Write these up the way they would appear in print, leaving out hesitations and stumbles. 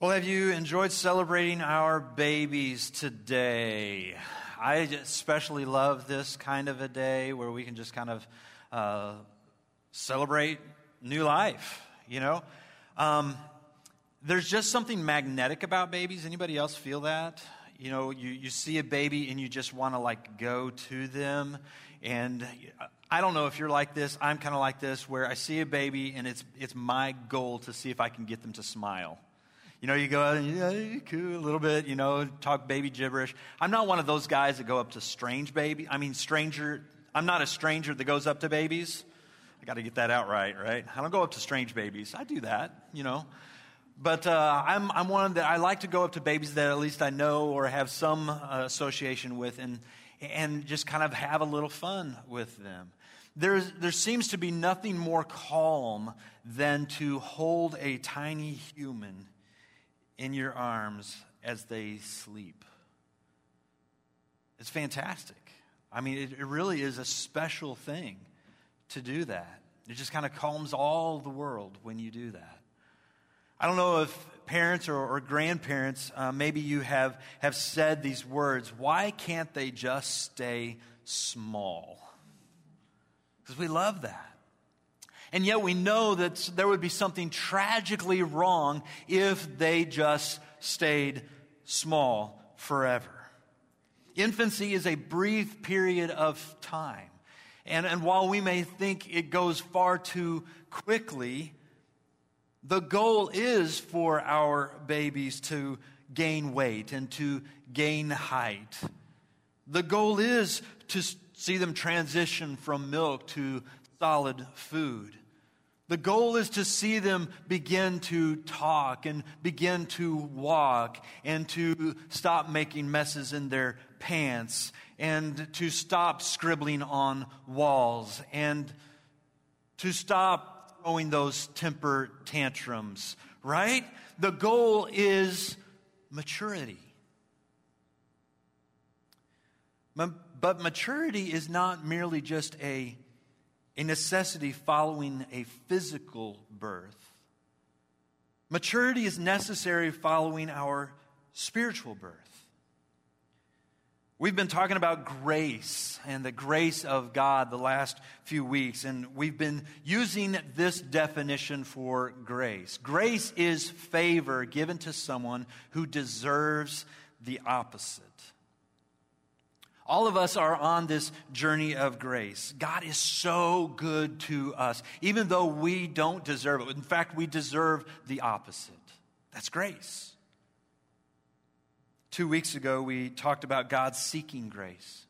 Well, have you enjoyed celebrating our babies today? I especially love this kind of a day where we can just kind of celebrate new life, you know? There's just something magnetic about babies. Anybody else feel that? You know, you see a baby and you just want to like go to them. And I don't know if you're like this. I'm kind of like this where I see a baby and it's my goal to see if I can get them to smile. You know, you go out and you coo a little bit, you know, talk baby gibberish. I'm not one of those guys that go up to stranger. I'm not a stranger that goes up to babies. I got to get that out right? I don't go up to strange babies. I do that, you know. But I'm one that I like to go up to babies that at least I know or have some association with and just kind of have a little fun with them. There seems to be nothing more calm than to hold a tiny human in your arms as they sleep. It's fantastic. I mean, it really is a special thing to do that. It just kind of calms all the world when you do that. I don't know if parents or grandparents, maybe you have said these words, why can't they just stay small? Because we love that. And yet we know that there would be something tragically wrong if they just stayed small forever. Infancy is a brief period of time. And while we may think it goes far too quickly, the goal is for our babies to gain weight and to gain height. The goal is to see them transition from milk to solid food. The goal is to see them begin to talk and begin to walk and to stop making messes in their pants and to stop scribbling on walls and to stop throwing those temper tantrums, right? The goal is maturity. But maturity is not merely just a necessity following a physical birth. Maturity is necessary following our spiritual birth. We've been talking about grace and the grace of God the last few weeks, and we've been using this definition for grace. Grace is favor given to someone who deserves the opposite. All of us are on this journey of grace. God is so good to us, even though we don't deserve it. In fact, we deserve the opposite. That's grace. 2 weeks ago, we talked about God seeking grace,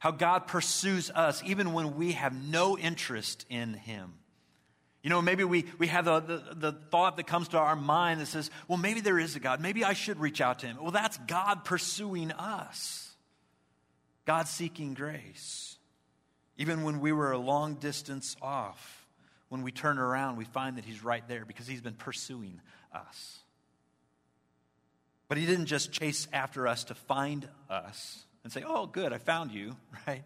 how God pursues us even when we have no interest in him. You know, maybe we have the thought that comes to our mind that says, well, maybe there is a God. Maybe I should reach out to him. Well, that's God pursuing us. God seeking grace. Even when we were a long distance off, when we turn around, we find that he's right there because he's been pursuing us. But he didn't just chase after us to find us and say, oh, good, I found you, right?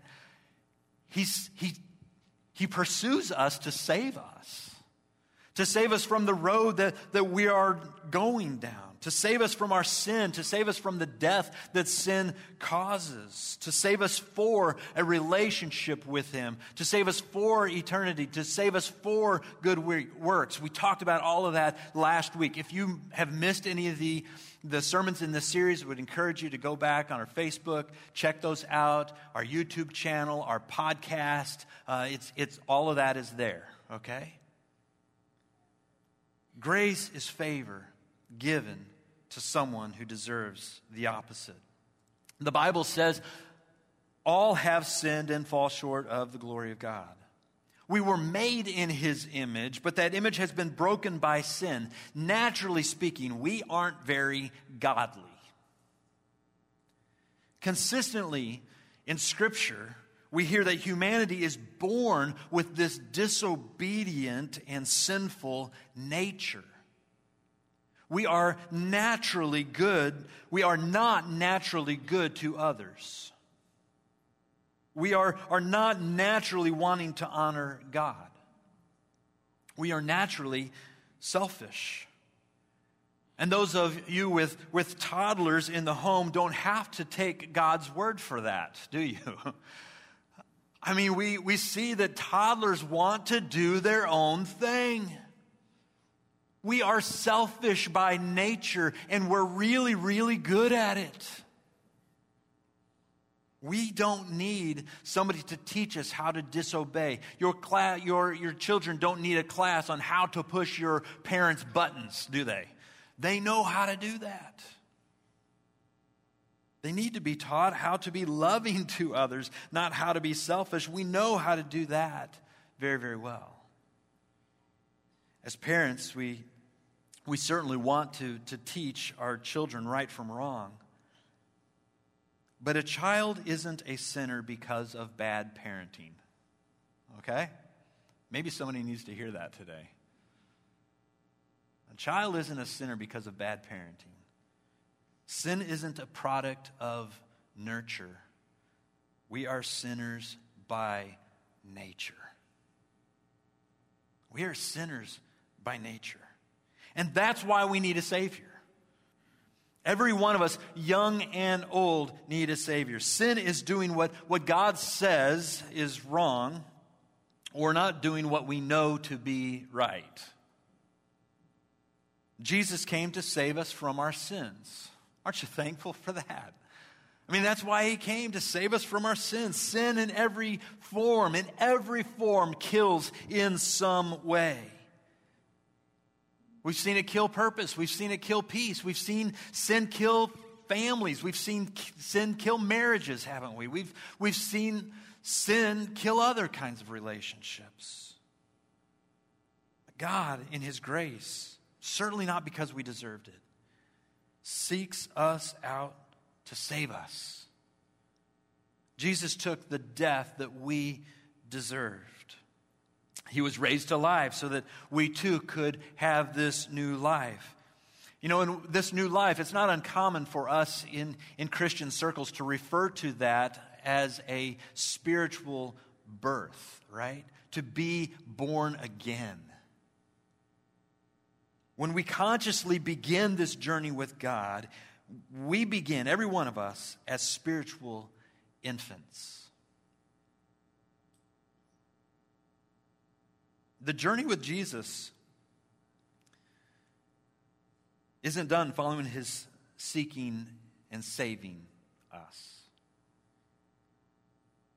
He pursues us to save us from the road that we are going down. To save us from our sin, to save us from the death that sin causes, to save us for a relationship with him, to save us for eternity, to save us for good works. We talked about all of that last week. If you have missed any of the sermons in this series, I would encourage you to go back on our Facebook, check those out, our YouTube channel, our podcast. It's all of that is there, okay? Grace is favor given to someone who deserves the opposite. The Bible says, all have sinned and fall short of the glory of God. We were made in his image, but that image has been broken by sin. Naturally speaking, we aren't very godly. Consistently in Scripture, we hear that humanity is born with this disobedient and sinful nature. We are naturally good. We are not naturally good to others. We are not naturally wanting to honor God. We are naturally selfish. And those of you with toddlers in the home don't have to take God's word for that, do you? I mean, we see that toddlers want to do their own thing. We are selfish by nature, and we're really, really good at it. We don't need somebody to teach us how to disobey. Your children don't need a class on how to push your parents' buttons, do they? They know how to do that. They need to be taught how to be loving to others, not how to be selfish. We know how to do that very, very well. As parents, we certainly want to teach our children right from wrong. But a child isn't a sinner because of bad parenting, okay? Maybe somebody needs to hear that today. A child isn't a sinner because of bad parenting. Sin isn't a product of nurture. We are sinners by nature. We are sinners by nature. And that's why we need a Savior. Every one of us, young and old, need a Savior. Sin is doing what God says is wrong or not doing what we know to be right. Jesus came to save us from our sins. Aren't you thankful for that? I mean, that's why he came, to save us from our sins. Sin in every form kills in some way. We've seen it kill purpose. We've seen it kill peace. We've seen sin kill families. We've seen sin kill marriages, haven't we? We've seen sin kill other kinds of relationships. God, in his grace, certainly not because we deserved it, seeks us out to save us. Jesus took the death that we deserved. He was raised alive so that we too could have this new life. You know, in this new life, it's not uncommon for us in Christian circles to refer to that as a spiritual birth, right? To be born again. When we consciously begin this journey with God, we begin, every one of us, as spiritual infants. The journey with Jesus isn't done following his seeking and saving us.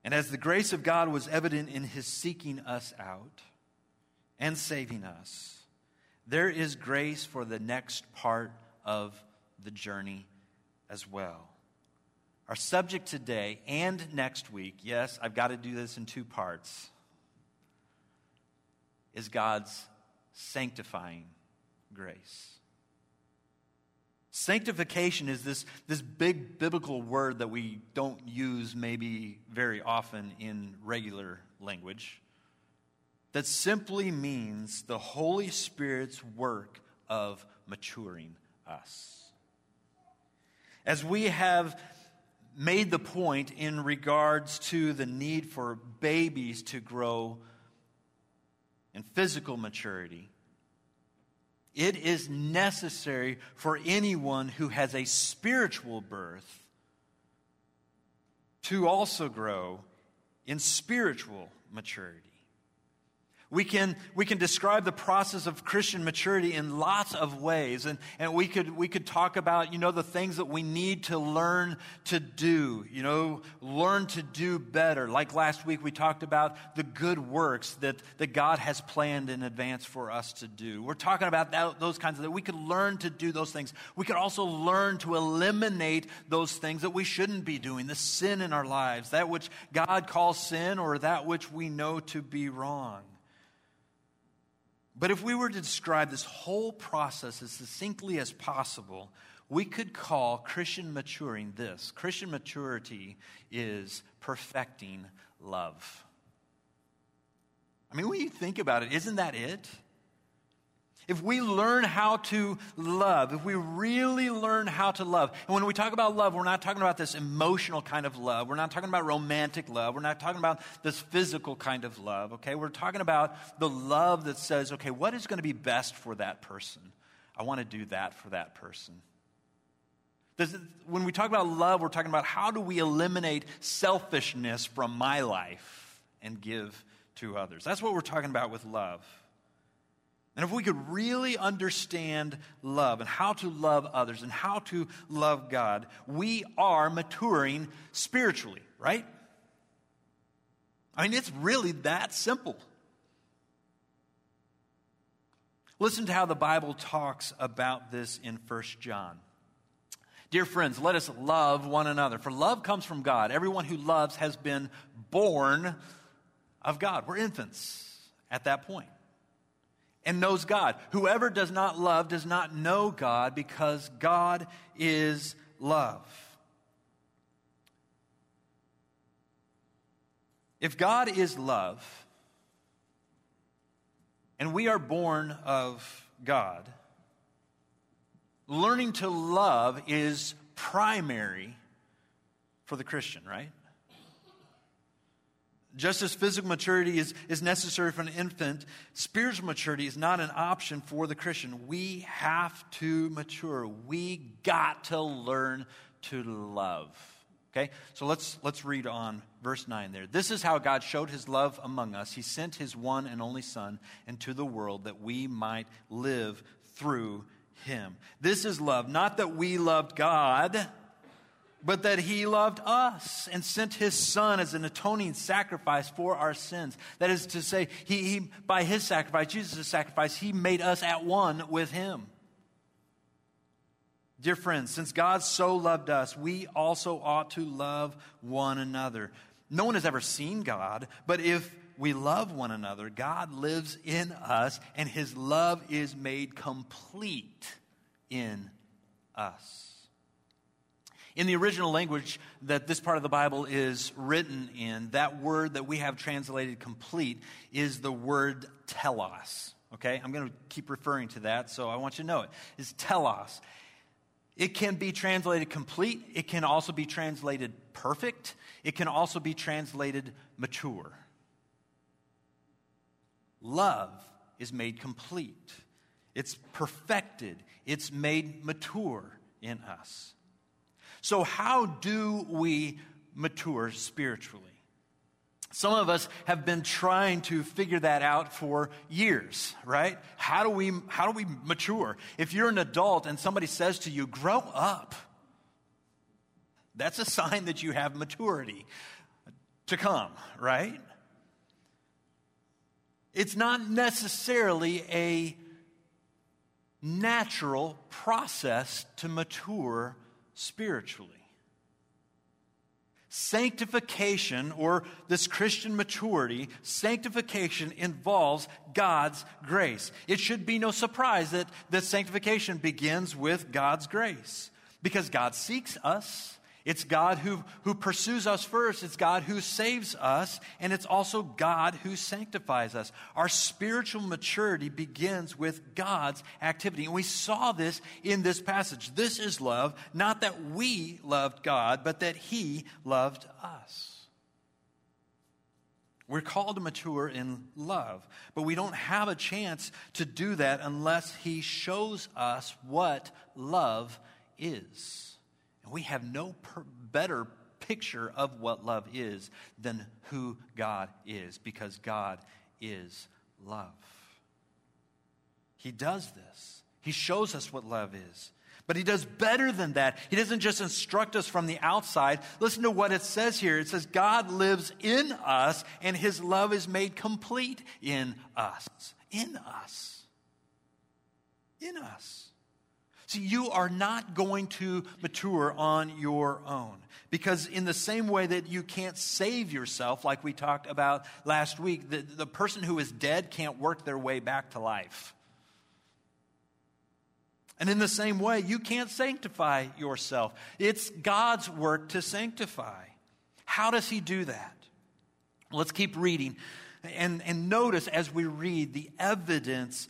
And as the grace of God was evident in his seeking us out and saving us, there is grace for the next part of the journey as well. Our subject today and next week, yes, I've got to do this in two parts, is God's sanctifying grace. Sanctification is this big biblical word that we don't use maybe very often in regular language. That simply means the Holy Spirit's work of maturing us. As we have made the point in regards to the need for babies to grow in physical maturity, it is necessary for anyone who has a spiritual birth to also grow in spiritual maturity. We can describe the process of Christian maturity in lots of ways, and we could talk about, you know, the things that we need to learn to do, you know, learn to do better. Like last week, we talked about the good works that God has planned in advance for us to do. We're talking about those kinds of things. We could learn to do those things. We could also learn to eliminate those things that we shouldn't be doing, the sin in our lives, that which God calls sin or that which we know to be wrong. But if we were to describe this whole process as succinctly as possible, we could call Christian maturing this. Christian maturity is perfecting love. I mean, when you think about it, isn't that it? If we learn how to love, if we really learn how to love, and when we talk about love, we're not talking about this emotional kind of love. We're not talking about romantic love. We're not talking about this physical kind of love, okay? We're talking about the love that says, okay, what is going to be best for that person? I want to do that for that person. When we talk about love, we're talking about how do we eliminate selfishness from my life and give to others. That's what we're talking about with love. And if we could really understand love and how to love others and how to love God, we are maturing spiritually, right? I mean, it's really that simple. Listen to how the Bible talks about this in 1 John. Dear friends, let us love one another, for love comes from God. Everyone who loves has been born of God. We're infants at that point. And knows God. Whoever does not love does not know God, because God is love. If God is love, and we are born of God, learning to love is primary for the Christian, right? Just as physical maturity is necessary for an infant, spiritual maturity is not an option for the Christian. We have to mature. We got to learn to love. Okay? So let's read on verse 9 there. This is how God showed his love among us. He sent his one and only Son into the world that we might live through him. This is love, not that we loved God, but that he loved us and sent his Son as an atoning sacrifice for our sins. That is to say, he by his sacrifice, Jesus' sacrifice, he made us at one with him. Dear friends, since God so loved us, we also ought to love one another. No one has ever seen God, but if we love one another, God lives in us, and his love is made complete in us. In the original language that this part of the Bible is written in, that word that we have translated complete is the word telos, okay? I'm going to keep referring to that, so I want you to know it. It's telos. It can be translated complete. It can also be translated perfect. It can also be translated mature. Love is made complete. It's perfected. It's made mature in us. So how do we mature spiritually? Some of us have been trying to figure that out for years, right? How do we mature? If you're an adult and somebody says to you, grow up, that's a sign that you have maturity to come, right? It's not necessarily a natural process to mature spiritually. Sanctification, or this Christian maturity, sanctification involves God's grace. It should be no surprise that sanctification begins with God's grace, because God seeks us. It's God who pursues us first. It's God who saves us. And it's also God who sanctifies us. Our spiritual maturity begins with God's activity. And we saw this in this passage. This is love, not that we loved God, but that he loved us. We're called to mature in love, but we don't have a chance to do that unless he shows us what love is. And we have no better picture of what love is than who God is, because God is love. He does this. He shows us what love is. But he does better than that. He doesn't just instruct us from the outside. Listen to what it says here. It says, God lives in us, and his love is made complete in us. In us. In us. See, you are not going to mature on your own, because in the same way that you can't save yourself, like we talked about last week, the person who is dead can't work their way back to life. And in the same way, you can't sanctify yourself. It's God's work to sanctify. How does he do that? Let's keep reading and notice as we read the evidence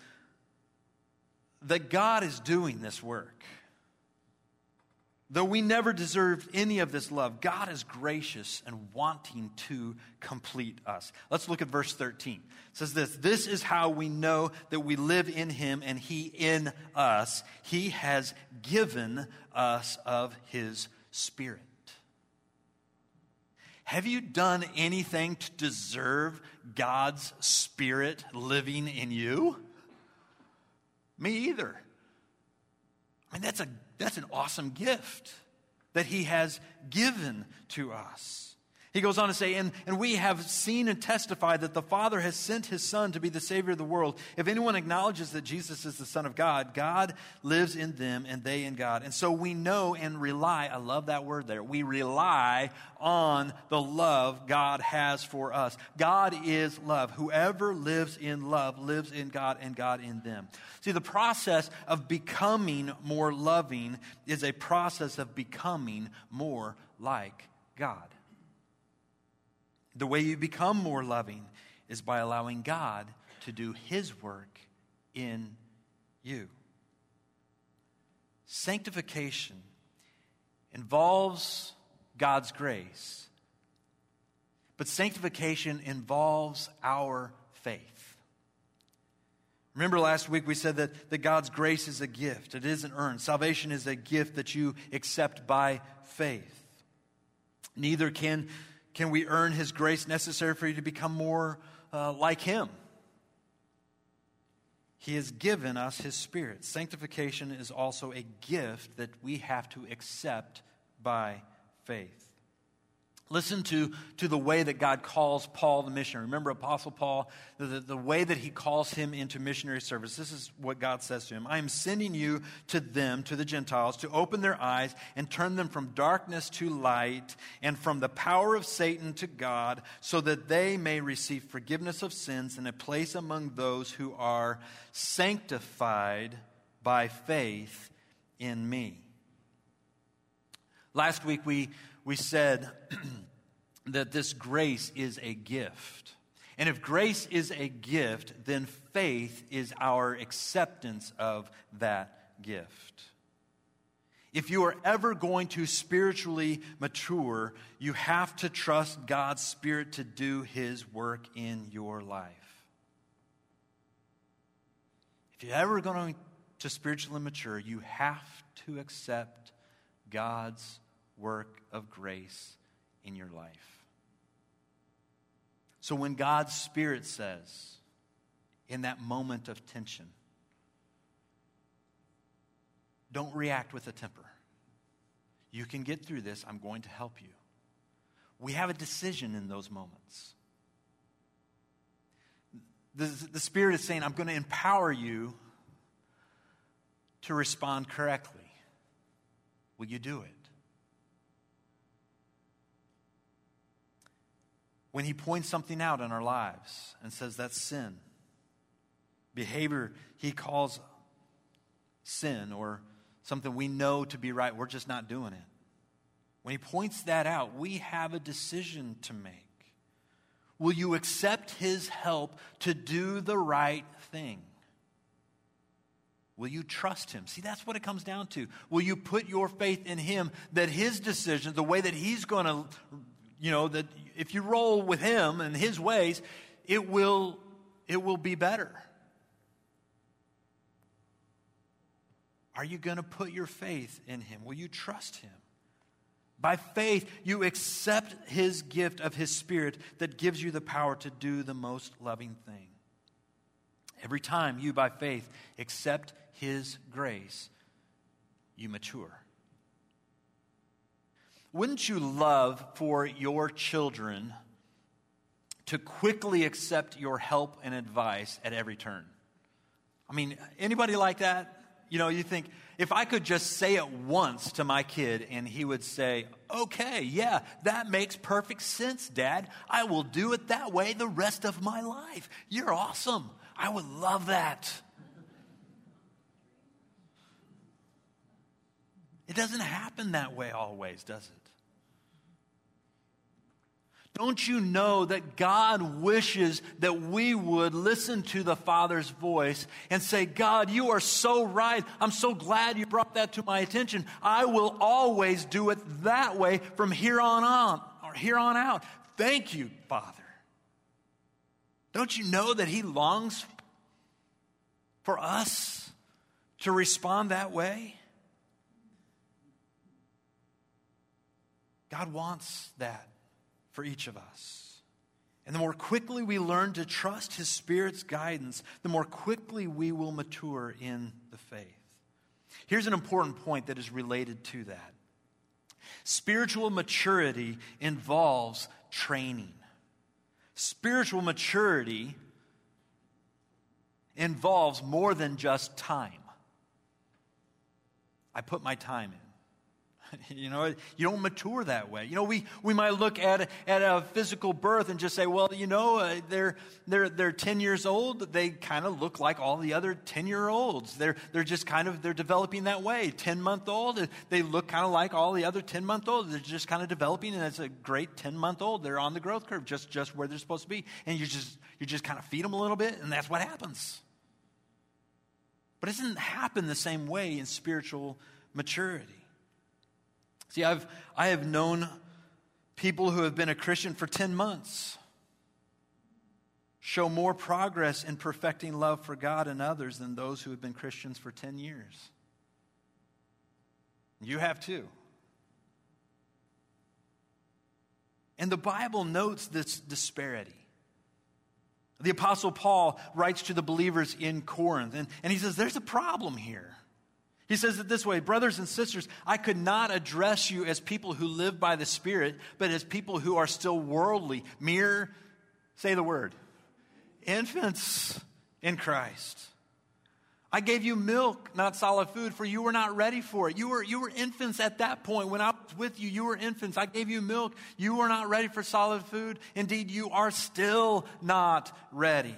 that God is doing this work. Though we never deserved any of this love, God is gracious and wanting to complete us. Let's look at verse 13. It says this, "This is how we know that we live in him and he in us. He has given us of his Spirit." Have you done anything to deserve God's Spirit living in you? Me either. I mean, that's an awesome gift that he has given to us. He goes on to say, and we have seen and testified that the Father has sent his Son to be the Savior of the world. If anyone acknowledges that Jesus is the Son of God, God lives in them and they in God. And so we know and rely, I love that word there, we rely on the love God has for us. God is love. Whoever lives in love lives in God and God in them. See, the process of becoming more loving is a process of becoming more like God. The way you become more loving is by allowing God to do his work in you. Sanctification involves God's grace, but sanctification involves our faith. Remember last week we said that God's grace is a gift. It isn't earned. Salvation is a gift that you accept by faith. Neither can we earn his grace necessary for you to become more like him. He has given us his Spirit. Sanctification is also a gift that we have to accept by faith. Listen to the way that God calls Paul the missionary. Remember Apostle Paul, the way that he calls him into missionary service. This is what God says to him. "I am sending you to them, to the Gentiles, to open their eyes and turn them from darkness to light and from the power of Satan to God, so that they may receive forgiveness of sins and a place among those who are sanctified by faith in me." Last week we said that this grace is a gift. And if grace is a gift, then faith is our acceptance of that gift. If you are ever going to spiritually mature, you have to trust God's Spirit to do his work in your life. If you're ever going to spiritually mature, you have to accept God's work of grace in your life. So when God's Spirit says, in that moment of tension, don't react with a temper. You can get through this. I'm going to help you. We have a decision in those moments. The Spirit is saying, I'm going to empower you to respond correctly. Will you do it? When he points something out in our lives and says that's sin, behavior he calls sin or something we know to be right, we're just not doing it. When he points that out, we have a decision to make. Will you accept his help to do the right thing? Will you trust him? See, that's what it comes down to. Will you put your faith in him that his decision, the way that he's going to, that if you roll with him and his ways, it will be better. Are you going to put your faith in him? Will you trust him? By faith, you accept his gift of his Spirit that gives you the power to do the most loving thing. Every time you, by faith, accept his grace, you mature. Wouldn't you love for your children to quickly accept your help and advice at every turn? I mean, anybody like that? You think, if I could just say it once to my kid and he would say, "Okay, yeah, that makes perfect sense, Dad. I will do it that way the rest of my life. You're awesome." I would love that. It doesn't happen that way always, does it? Don't you know that God wishes that we would listen to the Father's voice and say, God, you are so right. I'm so glad you brought that to my attention. I will always do it that way from here on or here on out. Thank you, Father. Don't you know that He longs for us to respond that way? God wants that for each of us. And the more quickly we learn to trust His Spirit's guidance, the more quickly we will mature in the faith. Here's an important point that is related to that. Spiritual maturity involves training. Spiritual maturity involves more than just time. I put my time in. You know, you don't mature that way. You know, we might look at a physical birth and just say, well, you know, they're 10 years old. They kind of look like all the other 10-year-olds. They're just kind of, they're developing that way. 10-month-old, they look kind of like all the other 10-month-olds. They're just kind of developing, and it's a great 10-month-old. They're on the growth curve, just where they're supposed to be. And you just kind of feed them a little bit, and that's what happens. But it doesn't happen the same way in spiritual maturity. See, I have known people who have been a Christian for 10 months show more progress in perfecting love for God and others than those who have been Christians for 10 years. You have too. And the Bible notes this disparity. The Apostle Paul writes to the believers in Corinth, and he says, there's a problem here. He says it this way, brothers and sisters, I could not address you as people who live by the Spirit, but as people who are still worldly, mere, say the word, infants in Christ. I gave you milk, not solid food, for you were not ready for it. You were infants at that point. When I was with you, you were infants. I gave you milk. You were not ready for solid food. Indeed, you are still not ready.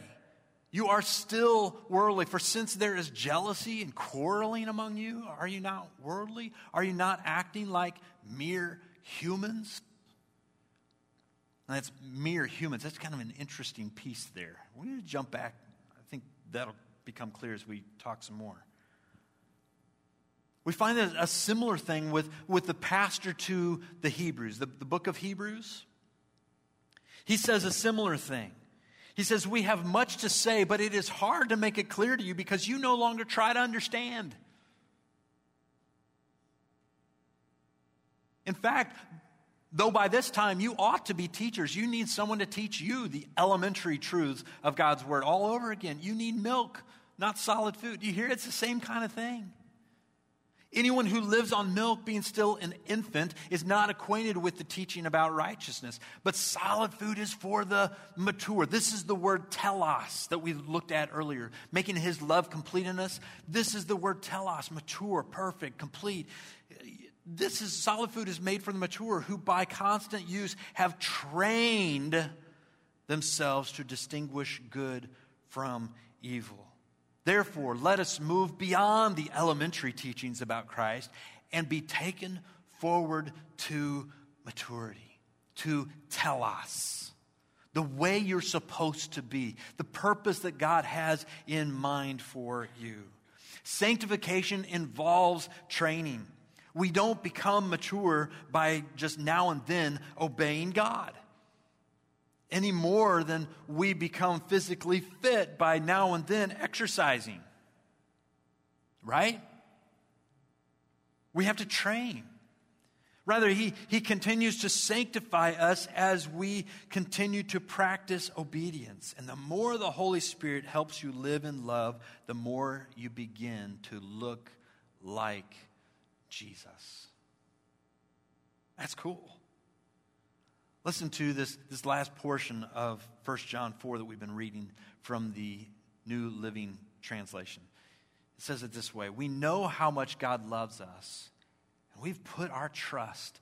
You are still worldly, for since there is jealousy and quarreling among you, are you not worldly? Are you not acting like mere humans? And that's mere humans. That's kind of an interesting piece there. We're going to jump back. I think that'll become clear as we talk some more. We find a similar thing with the pastor to the Hebrews, the book of Hebrews. He says a similar thing. He says, we have much to say, but it is hard to make it clear to you because you no longer try to understand. In fact, though by this time you ought to be teachers, you need someone to teach you the elementary truths of God's word all over again. You need milk, not solid food. You hear? It's the same kind of thing. Anyone who lives on milk, being still an infant, is not acquainted with the teaching about righteousness. But solid food is for the mature. This is the word telos that we looked at earlier, making His love complete in us. This is the word telos, mature, perfect, complete. This is solid food is made for the mature who by constant use have trained themselves to distinguish good from evil. Therefore, let us move beyond the elementary teachings about Christ and be taken forward to maturity, to telos, the way you're supposed to be, the purpose that God has in mind for you. Sanctification involves training. We don't become mature by just now and then obeying God, any more than we become physically fit by now and then exercising. Right? We have to train. Rather, he continues to sanctify us as we continue to practice obedience. And the more the Holy Spirit helps you live in love, the more you begin to look like Jesus. That's cool. Listen to this last portion of 1 John 4 that we've been reading from the New Living Translation. It says it this way, we know how much God loves us, and we've put our trust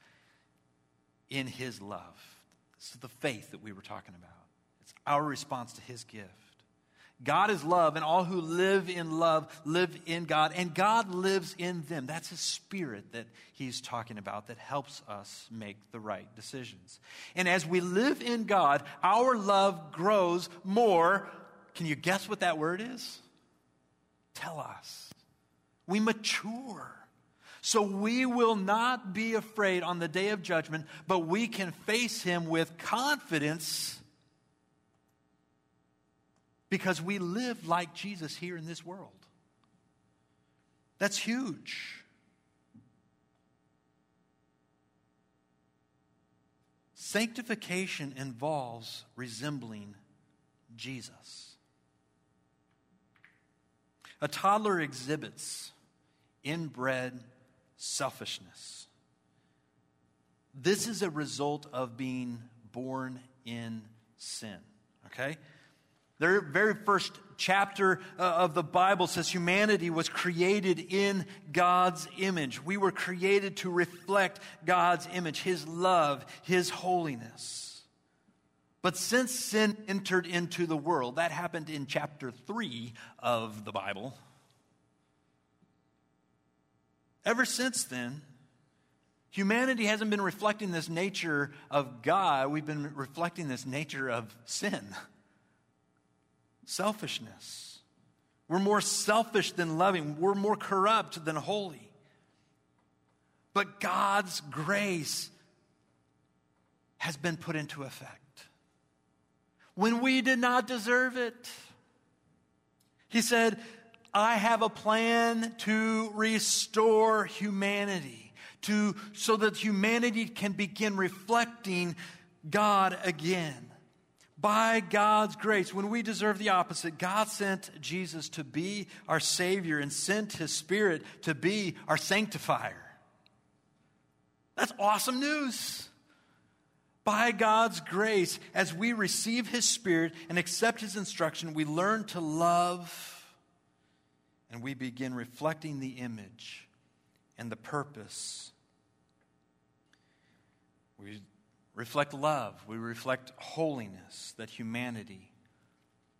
in His love. This is the faith that we were talking about. It's our response to His gift. God is love, and all who live in love live in God, and God lives in them. That's His Spirit that He's talking about that helps us make the right decisions. And as we live in God, our love grows more. Can you guess what that word is? Tell us. We mature. So we will not be afraid on the day of judgment, but we can face Him with confidence because we live like Jesus here in this world. That's huge. Sanctification involves resembling Jesus. A toddler exhibits inbred selfishness. This is a result of being born in sin, okay? The very first chapter of the Bible says humanity was created in God's image. We were created to reflect God's image, His love, His holiness. But since sin entered into the world, that happened in chapter 3 of the Bible. Ever since then, humanity hasn't been reflecting this nature of God. We've been reflecting this nature of sin. Selfishness. We're more selfish than loving. We're more corrupt than holy. But God's grace has been put into effect. When we did not deserve it, He said, I have a plan to restore humanity, so that humanity can begin reflecting God again. By God's grace, when we deserve the opposite, God sent Jesus to be our Savior and sent His Spirit to be our sanctifier. That's awesome news. By God's grace, as we receive His Spirit and accept His instruction, we learn to love, and we begin reflecting the image and the purpose. We reflect love. We reflect holiness that humanity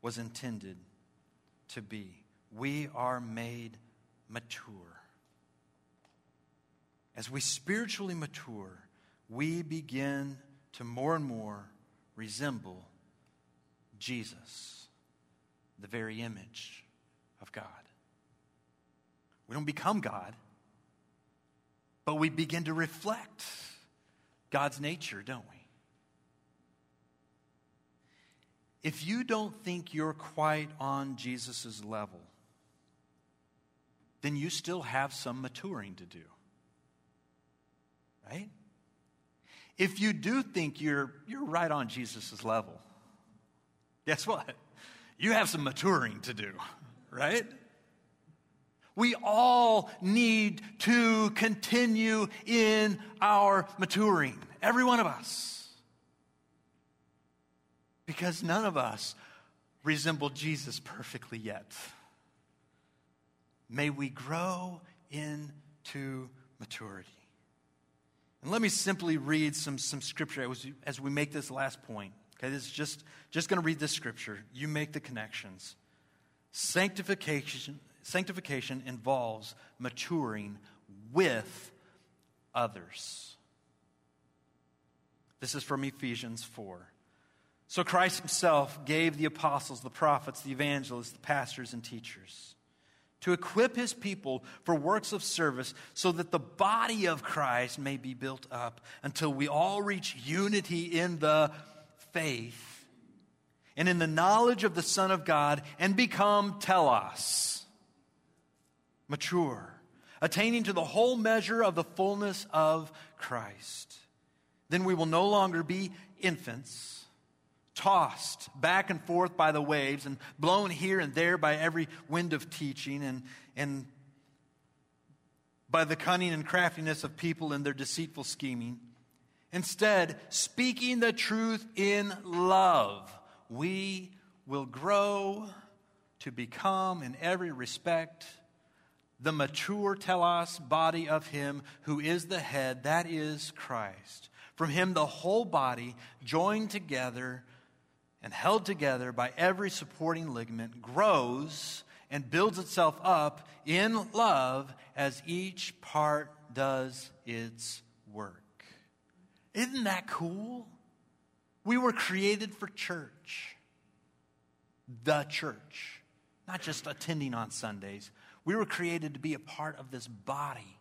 was intended to be. We are made mature. As we spiritually mature, we begin to more and more resemble Jesus, the very image of God. We don't become God, but we begin to reflect God's nature, don't we? If you don't think you're quite on Jesus' level, then you still have some maturing to do, right? If you do think you're right on Jesus' level, guess what? You have some maturing to do, right? We all need to continue in our maturing, every one of us, because none of us resemble Jesus perfectly yet. May we grow into maturity. And let me simply read some scripture as we make this last point. Okay, this is just going to read this scripture. You make the connections. Sanctification involves maturing with others. This is from Ephesians 4. So Christ Himself gave the apostles, the prophets, the evangelists, the pastors, and teachers to equip His people for works of service so that the body of Christ may be built up until we all reach unity in the faith and in the knowledge of the Son of God and become telos. Mature, attaining to the whole measure of the fullness of Christ. Then we will no longer be infants, tossed back and forth by the waves and blown here and there by every wind of teaching and by the cunning and craftiness of people and their deceitful scheming. Instead, speaking the truth in love, we will grow to become in every respect the mature telos body of Him who is the head, that is Christ. From Him the whole body, joined together and held together by every supporting ligament, grows and builds itself up in love as each part does its work. Isn't that cool? We were created for church. The church. Not just attending on Sundays. We were created to be a part of this body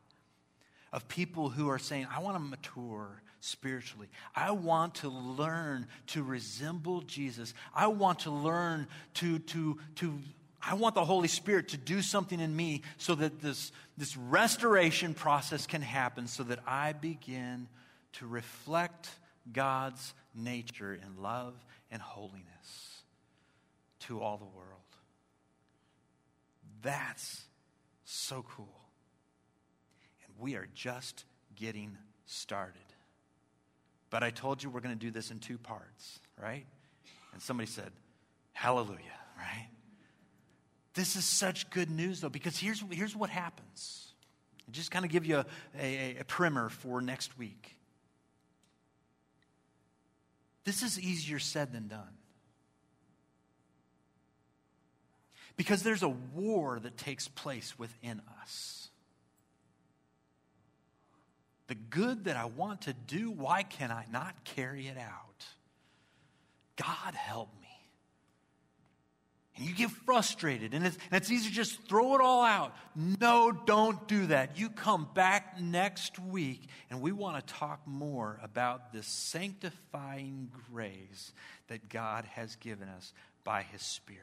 of people who are saying, I want to mature spiritually. I want to learn to resemble Jesus. I want to learn I want the Holy Spirit to do something in me so that this restoration process can happen, so that I begin to reflect God's nature in love and holiness to all the world. That's so cool. And we are just getting started. But I told you we're going to do this in two parts, right? And somebody said, hallelujah, right? This is such good news, though, because here's what happens. I'll just kind of give you a primer for next week. This is easier said than done. Because there's a war that takes place within us. The good that I want to do, why can I not carry it out? God help me. And you get frustrated, and it's easy to just throw it all out. No, don't do that. You come back next week, and we want to talk more about this sanctifying grace that God has given us by His Spirit.